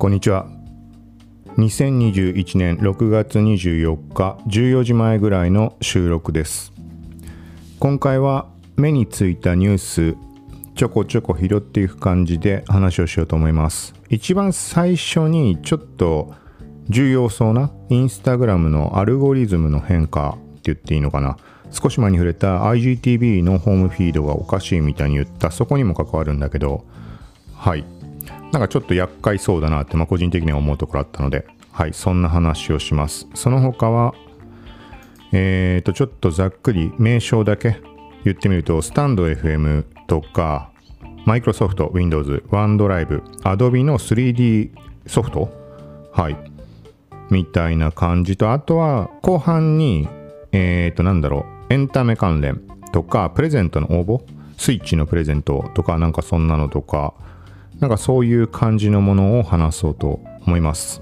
こんにちは。2021年6月24日14時前ぐらいの収録です。今回は目についたニュースちょこちょこ拾っていく感じで話をしようと思います。一番最初にちょっと重要そうなインスタグラムのアルゴリズムの変化って言っていいのかな、少し前に触れた IGTV のホームフィードがおかしいみたいに言った、そこにも関わるんだけど、はい、なんかちょっと厄介そうだなって、個人的には思うところあったので、はい、そんな話をします。その他は、ちょっとざっくり名称だけ言ってみると、スタンド FM とか、マイクロソフト、Windows、OneDrive、Adobe の 3D ソフト、はい、みたいな感じと、あとは後半に、エンタメ関連とか、プレゼントの応募、スイッチのプレゼントとか、なんかそんなのとか、なんかそういう感じのものを話そうと思います。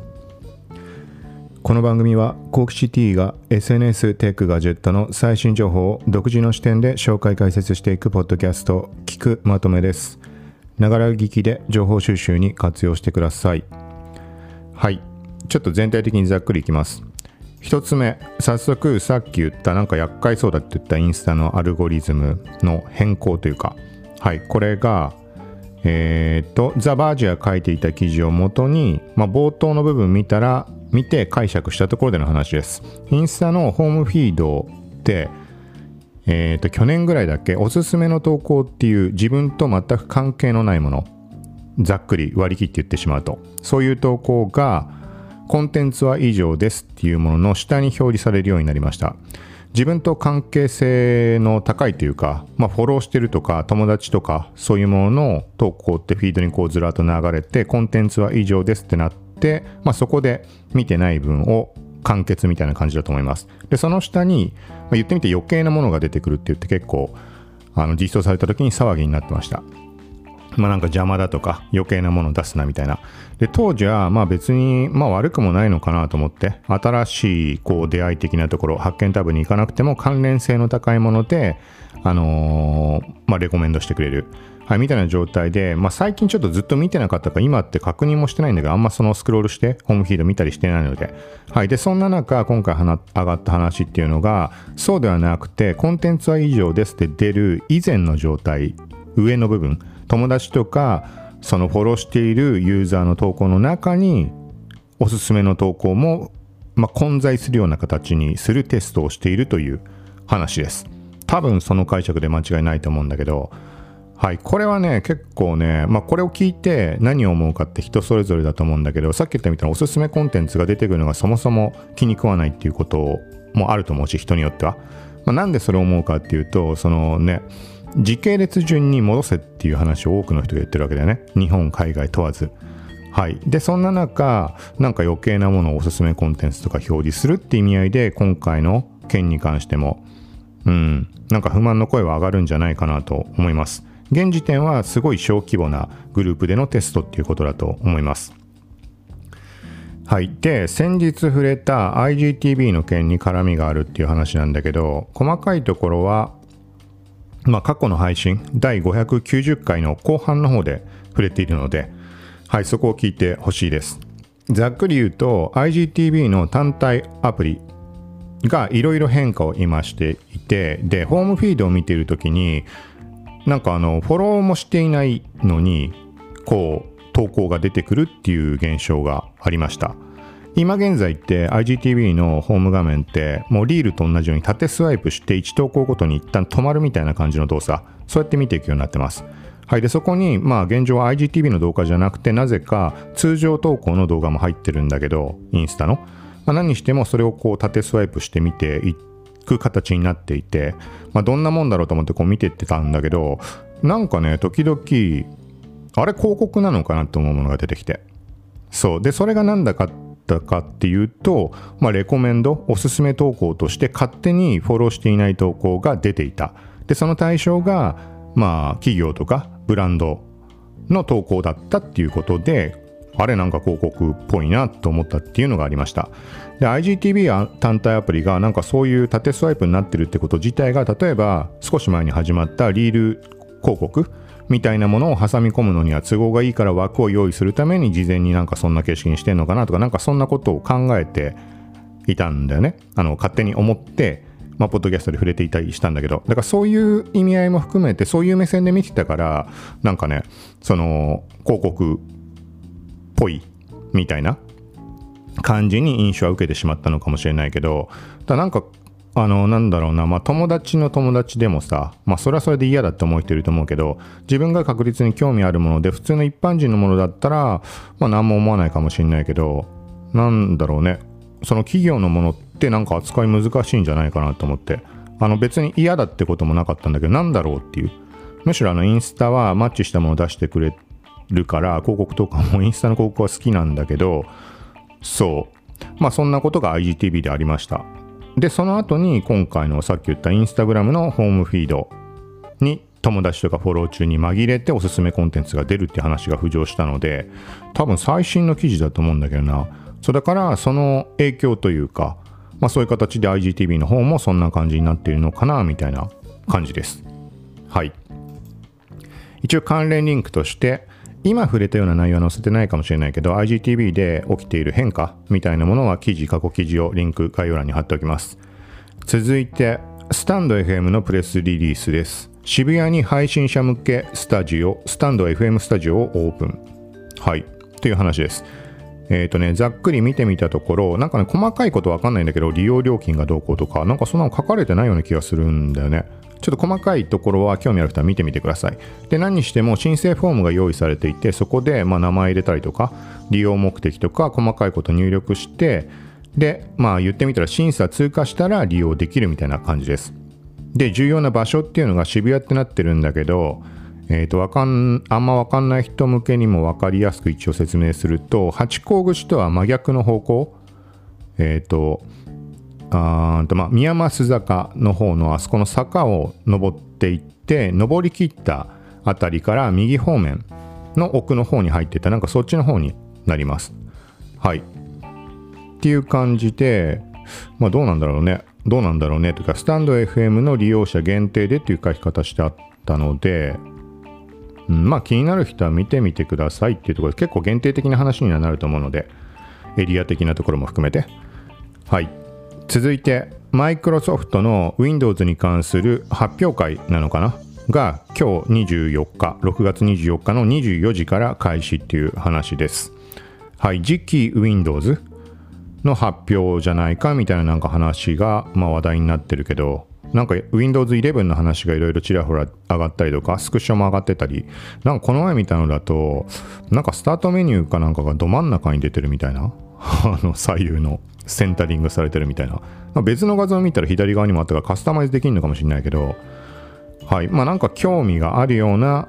この番組はコークシティが SNS テックガジェットの最新情報を独自の視点で紹介解説していくポッドキャスト、聞くまとめです。ながら聞きで情報収集に活用してください。はい、ちょっと全体的にざっくりいきます。一つ目、早速さっき言ったなんか厄介そうだって言ったインスタのアルゴリズムの変更というか、はい、これがザ・バージが書いていた記事を元に、冒頭の部分見て解釈したところでの話です。インスタのホームフィードって、去年ぐらいだっけ、おすすめの投稿っていう自分と全く関係のないもの、ざっくり割り切って言ってしまうと、そういう投稿がコンテンツは以上ですっていうものの下に表示されるようになりました。自分と関係性の高いというか、フォローしてるとか友達とかそういうものの投稿ってフィードにこうずらっと流れて、コンテンツは以上ですってなって、そこで見てない分を完結みたいな感じだと思います。でその下に、言ってみて余計なものが出てくるって言って、結構実装された時に騒ぎになってました。なんか邪魔だとか余計なもの出すなみたいな。で当時は別に悪くもないのかなと思って、新しいこう出会い的なところ、発見タブに行かなくても関連性の高いものでレコメンドしてくれる、はい、みたいな状態で、最近ちょっとずっと見てなかったから今って確認もしてないんだけど、あんまそのスクロールしてホームフィード見たりしてないので、はい、でそんな中今回上がった話っていうのが、そうではなくてコンテンツは以上ですって出る以前の状態、上の部分、友達とかそのフォローしているユーザーの投稿の中におすすめの投稿も、混在するような形にするテストをしているという話です。多分その解釈で間違いないと思うんだけど、はい、これはね結構ね、これを聞いて何を思うかって人それぞれだと思うんだけど、さっき言ったみたいなおすすめコンテンツが出てくるのがそもそも気に食わないっていうこともあると思うし、人によっては、なんでそれを思うかっていうと、そのね時系列順に戻せっていう話を多くの人が言ってるわけだよね。日本海外問わず。はい。でそんな中、なんか余計なものをおすすめコンテンツとか表示するって意味合いで、今回の件に関してもなんか不満の声は上がるんじゃないかなと思います。現時点はすごい小規模なグループでのテストっていうことだと思います。はい。で先日触れた IGTV の件に絡みがあるっていう話なんだけど、細かいところは過去の配信第590回の後半の方で触れているので、はい、そこを聞いてほしいです。ざっくり言うと IGTV の単体アプリがいろいろ変化を今していて、でホームフィードを見ているときになんかフォローもしていないのにこう投稿が出てくるっていう現象がありました。今現在って IGTV のホーム画面ってもうリールと同じように縦スワイプして1投稿ごとに一旦止まるみたいな感じの動作、そうやって見ていくようになってます。はい。でそこに現状は IGTV の動画じゃなくて、なぜか通常投稿の動画も入ってるんだけど、インスタの、何にしてもそれをこう縦スワイプして見ていく形になっていて、どんなもんだろうと思ってこう見てってたんだけど、なんかね時々あれ広告なのかなと思うものが出てきて、そうでそれがなんだかかっていうと、レコメンドおすすめ投稿として勝手にフォローしていない投稿が出ていた。でその対象が企業とかブランドの投稿だったっていうことで、あれなんか広告っぽいなと思ったっていうのがありました。で IGTV 単体アプリがなんかそういう縦スワイプになってるってこと自体が、例えば少し前に始まったリール広告みたいなものを挟み込むのには都合がいいから枠を用意するために事前になんかそんな形式にしてんのかなとか、なんかそんなことを考えていたんだよね。勝手に思って、まあ、ポッドキャストで触れていたりしたんだけど、だからそういう意味合いも含めてそういう目線で見てたから、なんかね、その広告っぽいみたいな感じに印象は受けてしまったのかもしれないけど、ただなんかなんだろうな、まあ、友達の友達でもさ、まあ、それはそれで嫌だって思う人いると思うけど、自分が確実に興味あるもので普通の一般人のものだったら、まあ、何も思わないかもしれないけど、なんだろうね、その企業のものってなんか扱い難しいんじゃないかなと思って、別に嫌だってこともなかったんだけど、なんだろうっていう、むしろインスタはマッチしたものを出してくれるから広告とかもインスタの広告は好きなんだけど、そうまあそんなことが IGTV でありました。でその後に今回のさっき言ったインスタグラムのホームフィードに友達とかフォロー中に紛れておすすめコンテンツが出るって話が浮上したので、多分最新の記事だと思うんだけどな。そうだから、その影響というか、まあそういう形で IGTV の方もそんな感じになっているのかなみたいな感じです。はい、一応関連リンクとして今触れたような内容は載せてないかもしれないけど、 IGTV で起きている変化みたいなものは記事、過去記事をリンク概要欄に貼っておきます。続いてスタンド FM のプレスリリースです。渋谷に配信者向けスタジオ、スタンド FM スタジオをオープン、はいという話です。ざっくり見てみたところ、なんかね、細かいことわかんないんだけど、利用料金がどうこうとか、なんかそんなの書かれてないような気がするんだよね。ちょっと細かいところは興味ある人は見てみてください。で、何にしても申請フォームが用意されていて、そこでまあ名前入れたりとか、利用目的とか、細かいこと入力して、で、まあ言ってみたら審査通過したら利用できるみたいな感じです。で、重要な場所っていうのが渋谷ってなってるんだけど、あんま分かんない人向けにも分かりやすく一応説明すると、八甲口とは真逆の方向、宮益坂の方のあそこの坂を登っていって、登りきったあたりから右方面の奥の方に入っていった、なんかそっちの方になります。はいっていう感じで、まあどうなんだろうねというか、スタンド FM の利用者限定でという書き方してあったので、まあ気になる人は見てみてくださいっていうところで、結構限定的な話にはなると思うので、エリア的なところも含めて。はい、続いてマイクロソフトの Windows に関する発表会なのかなが、今日24日、6月24日の24時から開始っていう話です。はい、次期 Windows の発表じゃないかみたいな、なんか話が、まあ、話題になってるけど、なんか Windows 11の話がいろいろちらほら上がったりとか、スクショも上がってたり、なんかこの前見たのだと、なんかスタートメニューかなんかがど真ん中に出てるみたいな左右のセンタリングされてるみたいな、別の画像を見たら左側にもあったからカスタマイズできるのかもしれないけど、はい、まあなんか興味があるような、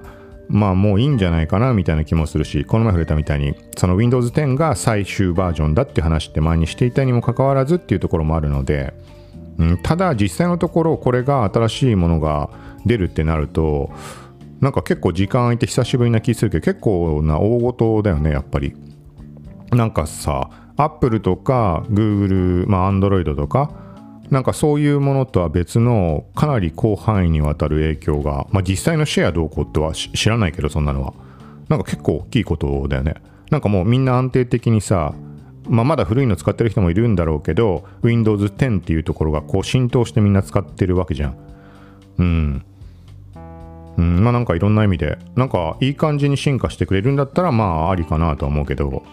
まあもういいんじゃないかなみたいな気もするし、この前触れたみたいにその Windows 10が最終バージョンだって話って前にしていたにもかかわらずっていうところもあるので、ただ実際のところこれが新しいものが出るってなると、なんか結構時間空いて久しぶりな気するけど、結構な大事だよねやっぱり。なんかさ、アップルとか Google、まあ Android とか、なんかそういうものとは別のかなり広範囲にわたる影響が、まあ実際のシェアどうこうっては知らないけど、そんなのはなんか結構大きいことだよね。なんかもうみんな安定的にさ、まあ、まだ古いの使ってる人もいるんだろうけど、 Windows 10っていうところがこう浸透してみんな使ってるわけじゃん。まあなんかいろんな意味でなんかいい感じに進化してくれるんだったら、まあありかなとは思うけど、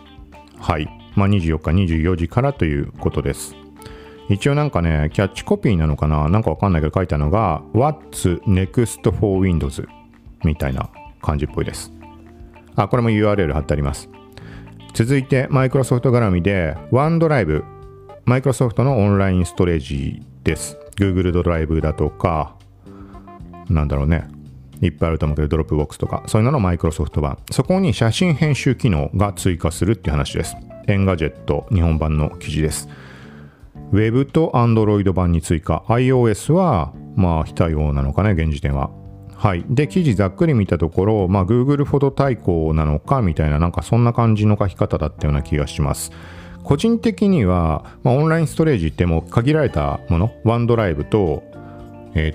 はい、まあ24日24時からということです。一応なんかね、キャッチコピーなのかな、なんかわかんないけど書いたのが What's next for Windows みたいな感じっぽいです。あ、これも URL 貼ってあります。続いてマイクロソフト絡みで OneDrive、 マイクロソフトのオンラインストレージです。 Google ドライブだとか、なんだろうね、いっぱいあると思うけど、ドロップボックスとかそういうののマイクロソフト版、そこに写真編集機能が追加するっていう話です。エンガジェット日本版の記事です。 Web と Android 版に追加、 iOS はまあ非対応なのかね現時点は。はい、で記事ざっくり見たところ、まあ、Google フォト対抗なのかみたいな、なんかそんな感じの書き方だったような気がします。個人的には、まあ、オンラインストレージってもう限られたもの、OneDrive と、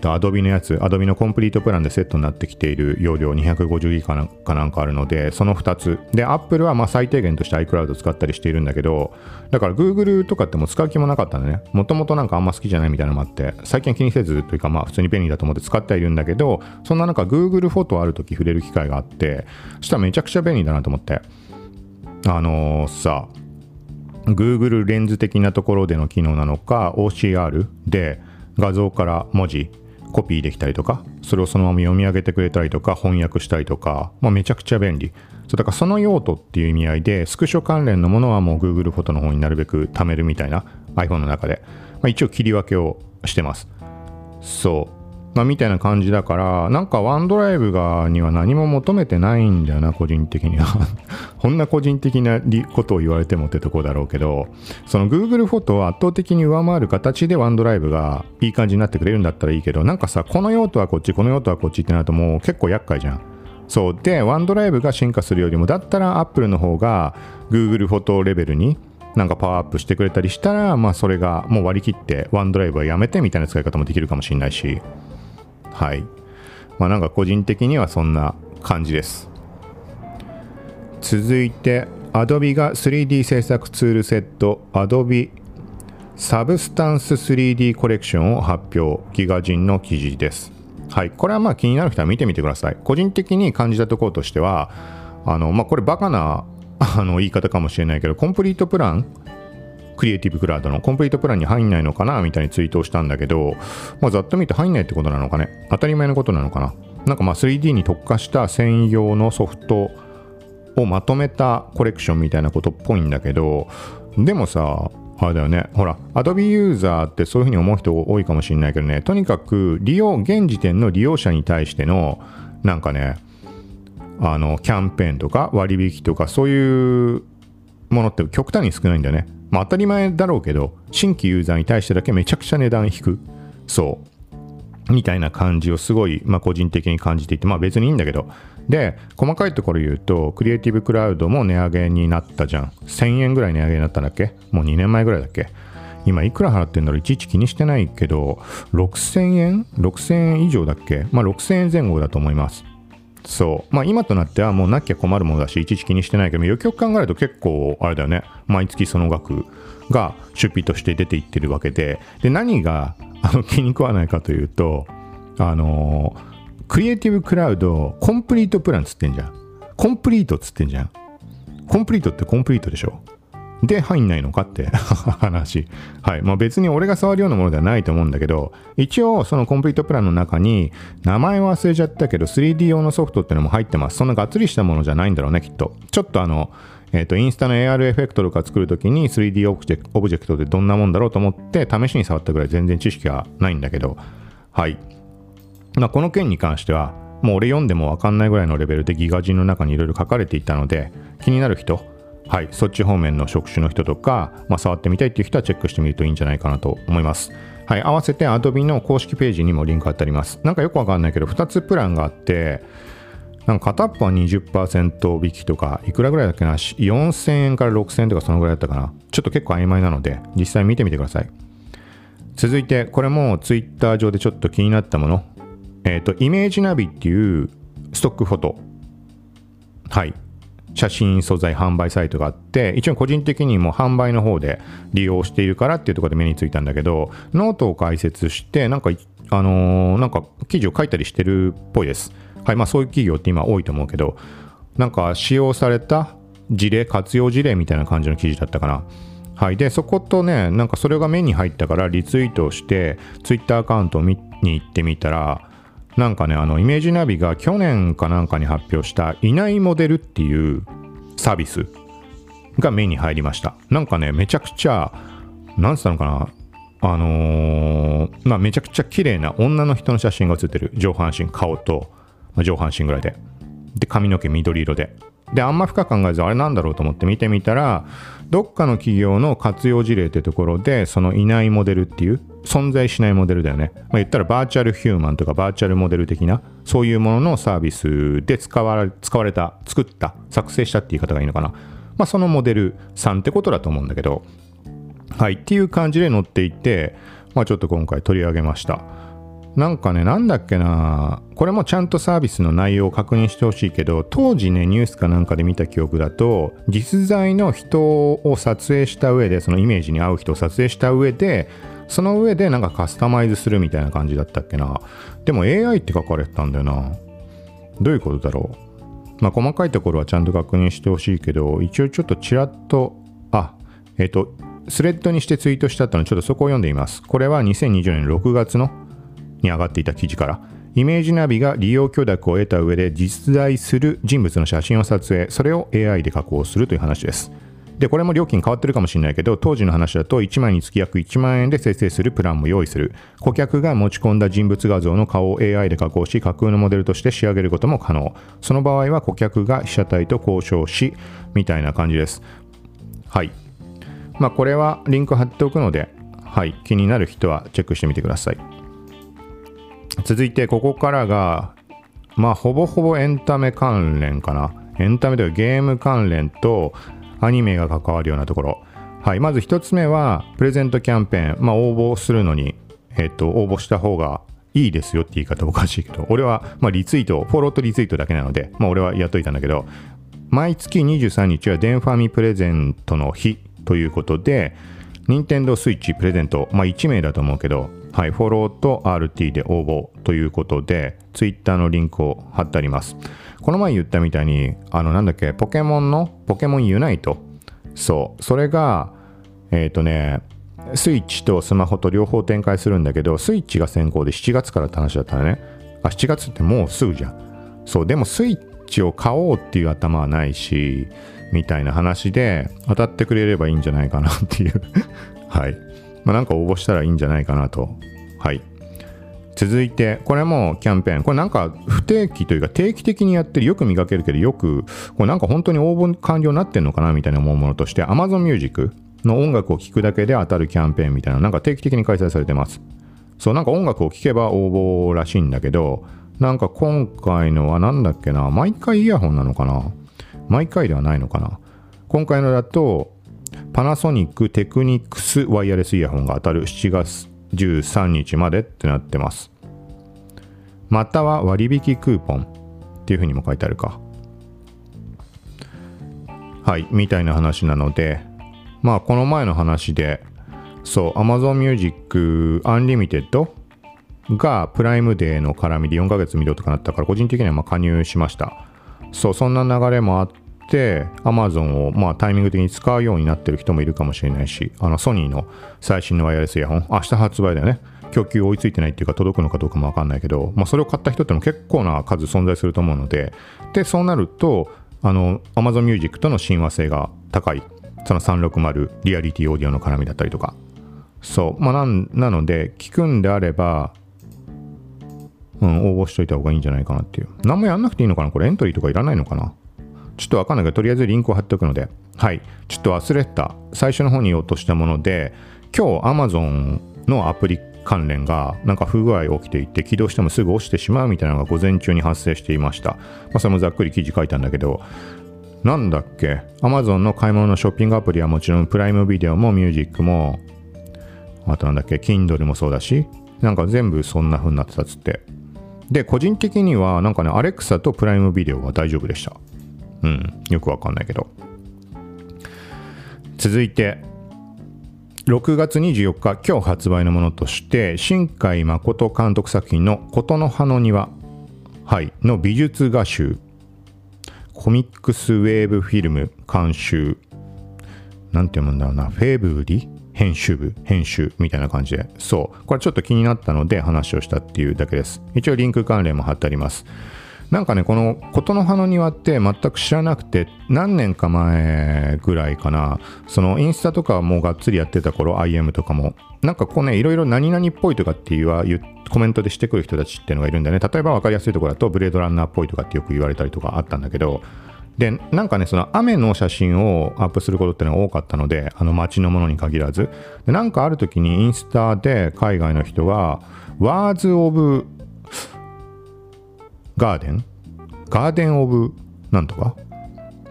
Adobe のやつ、Adobe のコンプリートプランでセットになってきている容量 250GB かなんかあるので、その2つ。で、Apple はまあ最低限として iCloud を使ったりしているんだけど、だから Google とかってもう使う気もなかったんだね。もともとなんかあんま好きじゃないみたいなのもあって、最近は気にせずというかまあ普通に便利だと思って使ってはいるんだけど、そんな中 Google フォトあるとき触れる機会があって、そしたらめちゃくちゃ便利だなと思って。さ、Google レンズ的なところでの機能なのか、OCR で画像から文字コピーできたりとか、それをそのまま読み上げてくれたりとか、翻訳したりとか、まあ、めちゃくちゃ便利。そうだからその用途っていう意味合いで、スクショ関連のものはもう Google フォトの方になるべく貯めるみたいな iPhone の中で、まあ、一応切り分けをしてます。そう。まあ、みたいな感じだから、なんか OneDrive には何も求めてないんだよな、個人的には。こんな個人的なことを言われてもってとこだろうけど、その Google フォトを圧倒的に上回る形で OneDrive がいい感じになってくれるんだったらいいけど、なんかさ、この用途はこっち、この用途はこっちってなるともう結構厄介じゃん。そう。で、OneDrive が進化するよりも、だったら Apple の方が Google フォトレベルになんかパワーアップしてくれたりしたら、まあそれがもう割り切って OneDrive はやめてみたいな使い方もできるかもしれないし、はい。まあなんか個人的にはそんな感じです。続いて Adobe が 3D 制作ツールセット Adobe サブスタンス 3D コレクションを発表、ギガ人の記事です。はい、これはまあ気になる人は見てみてください。個人的に感じたところとしては、まあ、これバカな言い方かもしれないけど、コンプリートプラン、クリエイティブクラウドのコンプリートプランに入んないのかなみたいにツイートをしたんだけど、まあ、ざっと見て入んないってことなのかね。当たり前のことなのかな。なんかまあ 3D に特化した専用のソフトをまとめたコレクションみたいなことっぽいんだけど、でもさ、あれだよね、ほら Adobe ユーザーってそういうふうに思う人多いかもしれないけどね、とにかく現時点の利用者に対してのなんかね、キャンペーンとか割引とかそういうものって極端に少ないんだよね。まあ当たり前だろうけど、新規ユーザーに対してだけめちゃくちゃ値段引く、そうみたいな感じをすごい、まあ、個人的に感じていて、まあ別にいいんだけど。で、細かいところ言うと、クリエイティブクラウドも値上げになったじゃん。1000円ぐらい値上げになったんだっけ？もう2年前ぐらいだっけ？今いくら払ってんだろう？いちいち気にしてないけど、6000円以上だっけ？まあ6000円前後だと思います。そう。まあ今となってはもうなきゃ困るものだし、いちいち気にしてないけど、よくよく考えると結構、あれだよね。毎月その額が出費として出ていってるわけで。で、何が、気に食わないかというと、クリエイティブクラウド、コンプリートプランつってんじゃん。コンプリートつってんじゃん。コンプリートってコンプリートでしょ。で、入んないのかって話。はい。まあ別に俺が触るようなものではないと思うんだけど、一応そのコンプリートプランの中に、名前は忘れちゃったけど、3D 用のソフトってのも入ってます。そんながっつりしたものじゃないんだろうね、きっと。ちょっとインスタの AR エフェクトとか作るときに 3D オブジェクトってどんなもんだろうと思って試しに触ったぐらい、全然知識がないんだけど、はい。まあ、この件に関しては、もう俺読んでもわかんないぐらいのレベルでギガ人の中にいろいろ書かれていたので、気になる人、はい、そっち方面の職種の人とか、まあ、触ってみたいっていう人はチェックしてみるといいんじゃないかなと思います。はい、合わせて Adobe の公式ページにもリンク貼ってあります。なんかよくわかんないけど、2つプランがあって、なんか片っぽは 20% 引きとか、いくらぐらいだっけな、4000円から6000円とかそのぐらいだったかな。ちょっと結構曖昧なので、実際見てみてください。続いて、これも Twitter 上でちょっと気になったもの。イメージナビっていうストックフォト。はい。写真素材販売サイトがあって、一応個人的にも販売の方で利用しているからっていうところで目についたんだけど、ノートを開設して、なんか、なんか記事を書いたりしてるっぽいです。はい、まあそういう企業って今多いと思うけど、なんか使用された事例、活用事例みたいな感じの記事だったかな。はい。で、そことね、なんかそれが目に入ったからリツイートをして、ツイッターアカウントを見に行ってみたら、なんかね、イメージナビが去年かなんかに発表したいないモデルっていうサービスが目に入りました。なんかね、めちゃくちゃ、なんつったのかな、まあめちゃくちゃ綺麗な女の人の写真が写ってる。上半身、顔と、まあ、上半身ぐらいで。で、髪の毛緑色で。で、あんま深く考えず、あれなんだろうと思って見てみたら、どっかの企業の活用事例ってところで、そのいないモデルっていう、存在しないモデルだよね。まあ、言ったらバーチャルヒューマンとかバーチャルモデル的な、そういうもののサービスで使われた、作った、作成したって言い方がいいのかな。まあ、そのモデルさんってことだと思うんだけど、はい、っていう感じで載っていて、まあ、ちょっと今回取り上げました。なんかね、なんだっけな、これもちゃんとサービスの内容を確認してほしいけど、当時ねニュースかなんかで見た記憶だと、実在の人を撮影した上で、そのイメージに合う人を撮影した上で、その上でなんかカスタマイズするみたいな感じだったっけな。でも AI って書かれてたんだよな。どういうことだろう。まあ細かいところはちゃんと確認してほしいけど、一応ちょっとちらっと、スレッドにしてツイートしてあったので、ちょっとそこを読んでみます。これは2020年6月のに上がっていた記事から。イメージナビが利用許諾を得た上で実在する人物の写真を撮影、それを AI で加工するという話です。で、これも料金変わってるかもしれないけど、当時の話だと1枚につき約1万円で生成するプランも用意する。顧客が持ち込んだ人物画像の顔を AI で加工し、架空のモデルとして仕上げることも可能。その場合は顧客が被写体と交渉し、みたいな感じです。はい。まあこれはリンク貼っておくので、はい、気になる人はチェックしてみてください。続いてここからが、まあほぼほぼエンタメ関連かな。エンタメというかゲーム関連とアニメが関わるようなところ。はい、まず1つ目はプレゼントキャンペーン。まあ応募するのに、応募した方がいいですよって言い方おかしいけど、俺は、まあ、リツイート、フォローとリツイートだけなので、まあ俺はやっといたんだけど、毎月23日はデンファミプレゼントの日。ということで、任天堂スイッチプレゼント、まあ1名だと思うけど、はい、フォローと RT で応募ということで、Twitter のリンクを貼ってあります。この前言ったみたいに、なんだっけ、ポケモンユナイト。そう、それが、スイッチとスマホと両方展開するんだけど、スイッチが先行で7月からって話だったらね。あ、7月ってもうすぐじゃん。そう、でもスイッチを買おうっていう頭はないし、みたいな話で当たってくれればいいんじゃないかなっていうはい、まあ、なんか応募したらいいんじゃないかなと。はい、続いてこれもキャンペーン。これなんか不定期というか定期的にやってる、よく見かけるけど、よくこれなんか本当に応募完了になってんのかなみたいな思うものとして、 Amazon Music の音楽を聴くだけで当たるキャンペーンみたいな、なんか定期的に開催されてます。そう、なんか音楽を聴けば応募らしいんだけど、なんか今回のはなんだっけな、毎回イヤホンなのかな、毎回ではないのかな。今回のだとパナソニックテクニクスワイヤレスイヤホンが当たる7月13日までってなってます。または割引クーポンっていうふうにも書いてあるか。はい、みたいな話なので、まあこの前の話で、そう、Amazon Music Unlimited がプライムデーの絡みで4ヶ月無料とかなったから、個人的にはまあ加入しました。そう、そんな流れもあって、Amazon をまあタイミング的に使うようになってる人もいるかもしれないし、ソニーの最新のワイヤレスイヤホン、明日発売だよね。供給追いついてないっていうか、届くのかどうかもわかんないけど、まあ、それを買った人っても結構な数存在すると思うので、でそうなるとAmazon Music との親和性が高い、その360リアリティオーディオの絡みだったりとか、そう、まあ、なので聞くんであれば、応募しといた方がいいんじゃないかなっていう。何もやんなくていいのかな、これエントリーとかいらないのかな、ちょっとわかんないけど、とりあえずリンクを貼っておくので、はい、ちょっと忘れた、最初の方に言おうとしたもので、今日 Amazon のアプリ関連がなんか不具合起きていて、起動してもすぐ落ちてしまうみたいなのが午前中に発生していました。まあ、それもざっくり記事書いたんだけど、なんだっけ、Amazon の買い物のショッピングアプリはもちろん、プライムビデオもミュージックも、あとなんだっけ、Kindle もそうだし、なんか全部そんな風になってたっつって。で、個人的にはなんかね、Alexa とプライムビデオは大丈夫でした。うん、よくわかんないけど。続いて6月24日今日発売のものとして、新海誠監督作品の「ことの葉の庭」、はい、の美術画集コミックスウェーブフィルム監修、なんて読むんだろうな、フェブリ編集みたいな感じで、そうこれちょっと気になったので話をしたっていうだけです。一応リンク関連も貼ってあります。なんかね、このことの葉の庭って全く知らなくて、何年か前ぐらいかな、そのインスタとかもうがっつりやってた頃、 IM とかもなんかこうね、いろいろ何々っぽいとかっていうコメントでしてくる人たちっていうのがいるんだよね。例えば分かりやすいところだとブレードランナーっぽいとかってよく言われたりとかあったんだけど、でなんかね、その雨の写真をアップすることってのが多かったので、街のものに限らず、でなんかある時にインスタで海外の人がワーズ・オブ・ガーデンオブなんとか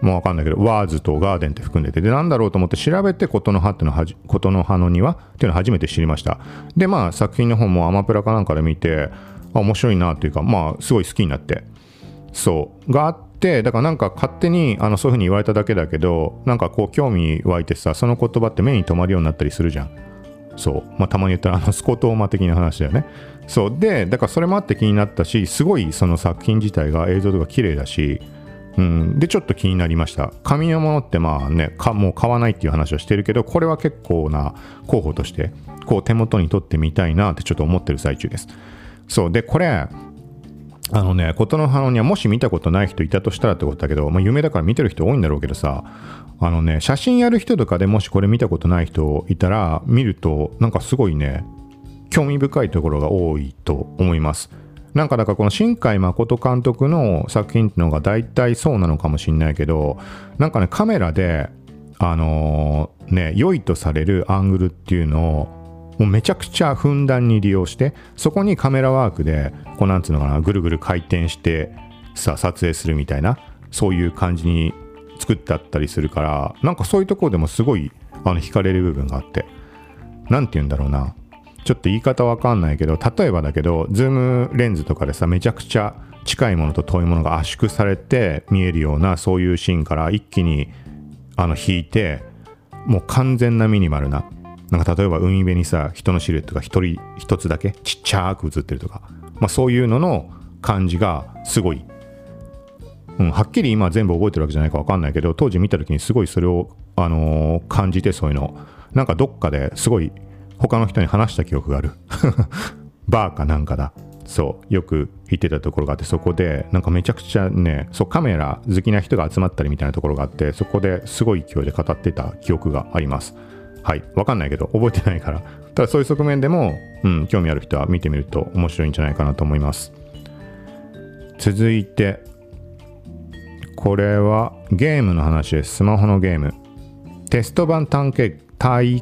もうわかんないけど、ワーズとガーデンって含んでて、で、なんだろうと思って調べて、ことの葉っていうのは、ことの葉の庭っていうのを初めて知りました。で、まあ、作品の方もアマプラかなんかで見て、あ、面白いなっていうか、まあ、すごい好きになって、そう、があって、だからなんか勝手に、そういうふうに言われただけだけど、なんかこう、興味湧いてさ、その言葉って目に留まるようになったりするじゃん。そう。まあ、たまに言ったら、スコトーマ的な話だよね。そう。で、だからそれもあって気になったし、すごいその作品自体が映像とか綺麗だし、うん、でちょっと気になりました。紙のものってまあねもう買わないっていう話をしてるけど、これは結構な候補としてこう手元に取ってみたいなってちょっと思ってる最中です。そうで、これことの葉の庭、もし見たことない人いたとしたらってことだけど、まあ、有名だから見てる人多いんだろうけどさ、写真やる人とかでもしこれ見たことない人いたら見るとなんかすごいね興味深いところが多いと思います。なんかだからこの新海誠監督の作品ってのが大体そうなのかもしれないけど、なんかねカメラで良いとされるアングルっていうのをもうめちゃくちゃふんだんに利用して、そこにカメラワークでこうなんつうのかな、ぐるぐる回転してさ撮影するみたいな、そういう感じに作ってあったりするから、なんかそういうところでもすごい惹かれる部分があって、なんて言うんだろうな、ちょっと言い方わかんないけど、例えばだけどズームレンズとかでさめちゃくちゃ近いものと遠いものが圧縮されて見えるような、そういうシーンから一気に引いて、もう完全なミニマルな、なんか例えば海辺にさ人のシルエットが一人一つだけちっちゃく映ってるとか、まあ、そういうのの感じがすごい、うん、はっきり今全部覚えてるわけじゃないかわかんないけど、当時見た時にすごいそれを、感じて、そういうのなんかどっかですごい他の人に話した記憶があるバーかなんかだ、そうよく行ってたところがあって、そこでなんかめちゃくちゃね、そうカメラ好きな人が集まったりみたいなところがあって、そこですごい勢いで語ってた記憶があります。はい、わかんないけど覚えてないから、ただそういう側面でも、うん、興味ある人は見てみると面白いんじゃないかなと思います。続いてこれはゲームの話です。スマホのゲームテスト版体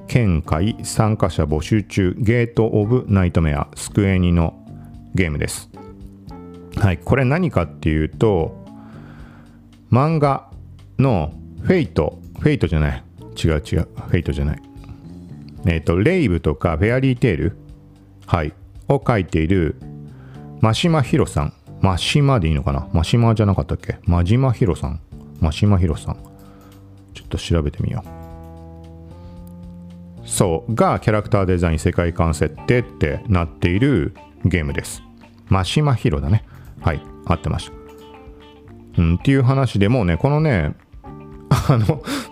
験会参加者募集中、ゲートオブナイトメア、スクエニのゲームです。はい、これ何かっていうと、漫画のフェイトじゃない、レイブとかフェアリーテール、はい、を書いている真島ひろさん、真島でいいのかな、真島じゃなかったっけ、真島ひろさん、真島ひろさん、ちょっと調べてみよう。そうがキャラクターデザイン、世界観設定ってなっているゲームです。真島ヒロだね、はい、合ってました。うんっていう話でもうね、このね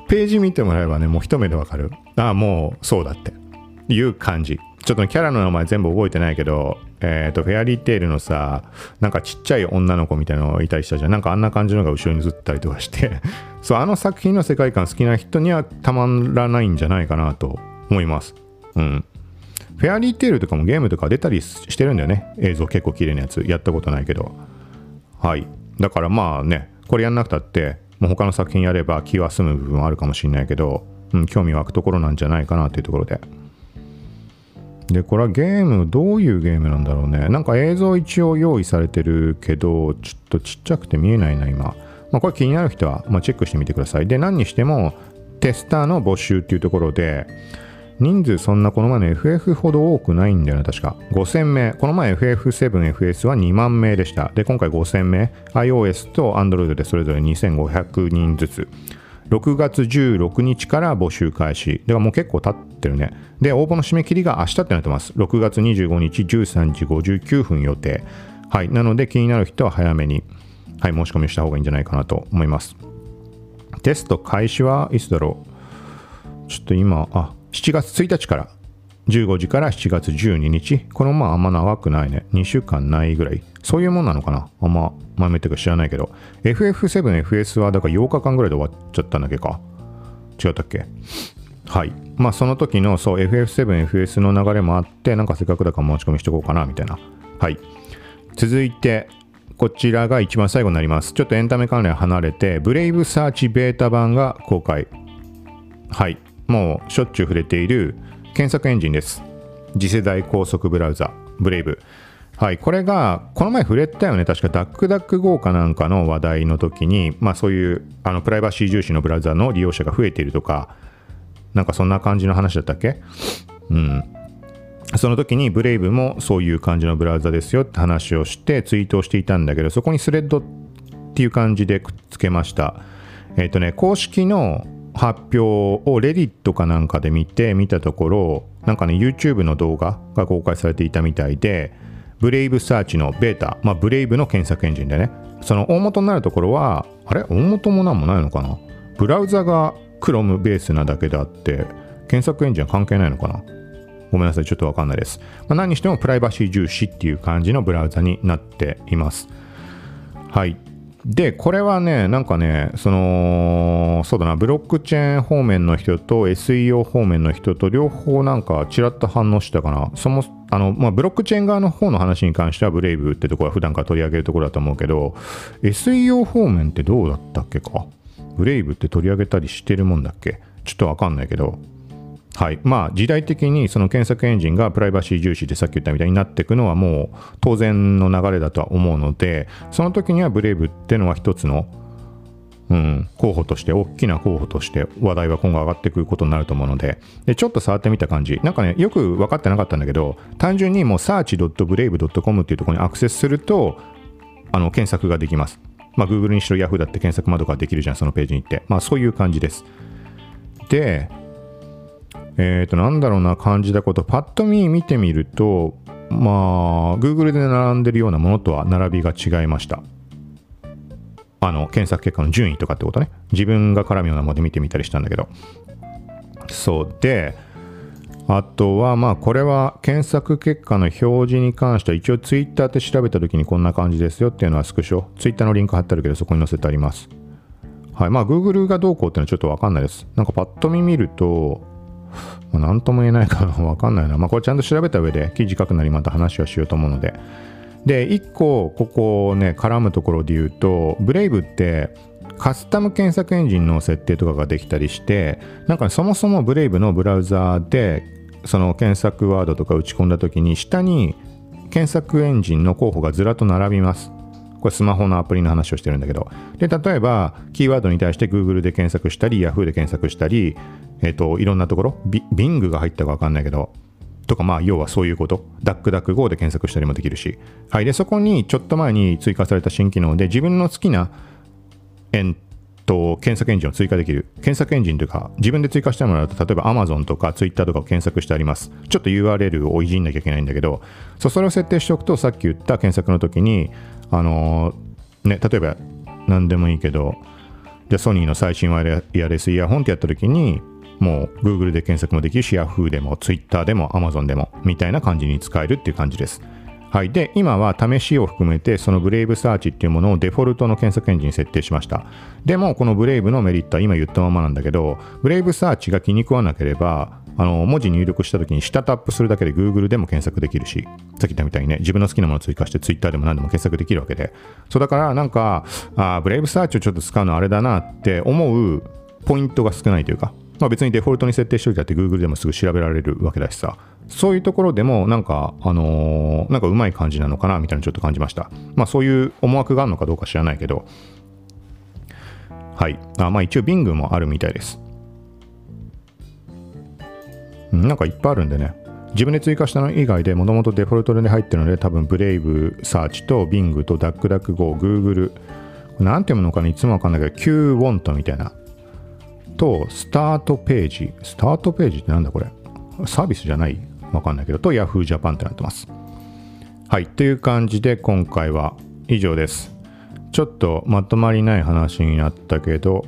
ページ見てもらえばね、もう一目でわかる、ああもうそうだっていう感じ。ちょっと、ね、キャラの名前全部覚えてないけど、フェアリーテールのさ、なんかちっちゃい女の子みたいなのいたりしたじゃん、なんかあんな感じのが後ろに映ったりとかしてそう作品の世界観好きな人にはたまらないんじゃないかなと思います。うん。フェアリーテールとかもゲームとか出たりしてるんだよね。映像結構綺麗なやつ。やったことないけど。はい。だからまあね、これやんなくたって、もう他の作品やれば気は済む部分はあるかもしれないけど、うん、興味湧くところなんじゃないかなっていうところで。で、これはゲーム、どういうゲームなんだろうね。なんか映像一応用意されてるけど、ちょっとちっちゃくて見えないな、今。まあこれ気になる人は、まあ、チェックしてみてください。で、何にしても、テスターの募集っていうところで、人数そんなこの前の FF ほど多くないんだよね、確か。5000名。この前 FF7 FS は2万名でした。で、今回5000名。iOS と Android でそれぞれ2500人ずつ。6月16日から募集開始。ではもう結構経ってるね。で、応募の締め切りが明日ってなってます。6月25日13時59分予定。はい。なので気になる人は早めに、はい、申し込みをした方がいいんじゃないかなと思います。テスト開始はいつだろう。ちょっと今、7月1日から15時から7月12日、このまああんま長くないね、2週間ないぐらい、そういうもんなのかな、あんま前めてか知らないけど、 FF7 FS はだから8日間ぐらいで終わっちゃったんだっけか、違ったっけ。はい、まあその時のそう FF7 FS の流れもあって、なんかせっかくだから申し込みしとこうかなみたいな。はい、続いてこちらが一番最後になります。ちょっとエンタメ関連離れて、Brave Search ベータ版が公開。はい、もうしょっちゅう触れている検索エンジンです。次世代高速ブラウザ、ブレイブ。はい、これがこの前触れたよね、確かダックダックGoかなんかの話題の時に、まあ、そういうプライバシー重視のブラウザの利用者が増えているとか、なんかそんな感じの話だったっけ、うん、その時にブレイブもそういう感じのブラウザですよって話をしてツイートをしていたんだけど、そこにスレッドっていう感じでくっつけました。公式の発表をレディットかなんかで見たところ、なんかね YouTube の動画が公開されていたみたいで、ブレイブサーチのベータ、まあ、ブレイブの検索エンジンでね、その大元になるところは、あれ大元もなんもないのかな、ブラウザが Chrome ベースなだけであって検索エンジンは関係ないのかな、ごめんなさい、ちょっとわかんないです、まあ、何にしてもプライバシー重視っていう感じのブラウザになっています。はい、でこれはね、なんかね、そうだな、ブロックチェーン方面の人と SEO 方面の人と両方なんかちらっと反応したかな。まあ、ブロックチェーン側の方の話に関してはブレイブってところは普段から取り上げるところだと思うけど、 SEO 方面ってどうだったっけか、ブレイブって取り上げたりしてるもんだっけ、ちょっとわかんないけど、はい、まあ時代的にその検索エンジンがプライバシー重視でさっき言ったみたいになっていくのはもう当然の流れだとは思うので、その時にはブレイブってのは一つの、うん、候補として、大きな候補として話題は今後上がってくることになると思うので、ちょっと触ってみた感じ、なんかねよく分かってなかったんだけど、単純にもう search.brave.com っていうところにアクセスすると検索ができます。まあ Google にしろ Yahoo だって検索窓ができるじゃん、そのページに行って、まあそういう感じです。でなんだろうな、感じたことパッと見てみると、まあ Google で並んでるようなものとは並びが違いました。検索結果の順位とかってことね、自分が絡むようなもので見てみたりしたんだけど、そうで、あとはまあこれは検索結果の表示に関しては一応 Twitter で調べたときにこんな感じですよっていうのはスクショ、Twitter のリンク貼ってあるけどそこに載せてあります。はい、まあ Google がどうこうっていうのはちょっとわかんないです。なんかパッと見ると何とも言えないから分かんないな。まあこれちゃんと調べた上で記事書くなりまた話はしようと思うので。で、1個ここね絡むところで言うと、ブレイブってカスタム検索エンジンの設定とかができたりして、なんか、ね、そもそもブレイブのブラウザでその検索ワードとか打ち込んだ時に下に検索エンジンの候補がずらっと並びます。これスマホのアプリの話をしてるんだけど、で例えばキーワードに対して Google で検索したり Yahoo で検索したり、いろんなところ Bing が入ったか分かんないけどとか、まあ要はそういうこと、ダックダック Go で検索したりもできるし、はい、でそこにちょっと前に追加された新機能で自分の好きな検索エンジンを追加できる、検索エンジンというか自分で追加してもらうと、例えば Amazon とか Twitter とかを検索してあります。ちょっと URL をいじんなきゃいけないんだけど、それを設定しておくと、さっき言った検索の時にね、例えば何でもいいけど、じゃあソニーの最新ワイヤレスイヤホンってやった時にもう Google で検索もできるし、 Yahoo でも Twitter でも Amazon でもみたいな感じに使えるっていう感じです。はい、で今は試しを含めてそのブレイブサーチっていうものをデフォルトの検索エンジンに設定しました。でもこのブレイブのメリットは今言ったままなんだけど、ブレイブサーチが気に食わなければ文字入力した時に下タップするだけで Google でも検索できるし、さっき言ったみたいにね、自分の好きなものを追加して Twitter でも何でも検索できるわけで、そうだからなんかブレイブサーチをちょっと使うのあれだなって思うポイントが少ないというか、まあ、別にデフォルトに設定しておいてあって Google でもすぐ調べられるわけだしさ、そういうところでもなんかなんかうまい感じなのかなみたいなちょっと感じました。まあそういう思惑があるのかどうか知らないけど、はい、まあ一応 Bing もあるみたいです。なんかいっぱいあるんでね、自分で追加したの以外でもともとデフォルトで入ってるので、多分ブレイブサーチと Bing と DuckDuckGo、Google なんて読むのかね、いつもわかんないけど Qwant みたいなと、スタートページってなんだこれ、サービスじゃない、わかんないけど、と Yahoo Japan ってなってます。はい、という感じで今回は以上です。ちょっとまとまりない話になったけど、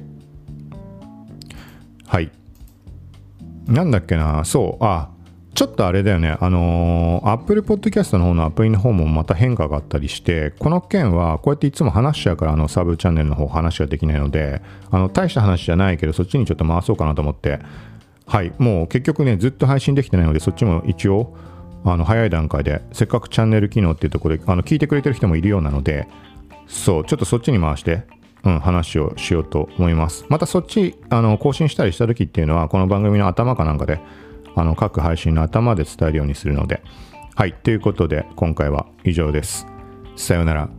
はい、なんだっけな、そうちょっとあれだよね、Apple Podcast の方のアプリの方もまた変化があったりして、この件はこうやっていつも話しちゃうからサブチャンネルの方話ができないので、大した話じゃないけどそっちにちょっと回そうかなと思って、はい、もう結局ね、ずっと配信できてないので、そっちも一応、早い段階で、せっかくチャンネル機能っていうところで、聞いてくれてる人もいるようなので、そう、ちょっとそっちに回して、話をしようと思います。またそっち、更新したりした時っていうのは、この番組の頭かなんかで、各配信の頭で伝えるようにするので、はい、ということで今回は以上です。さようなら。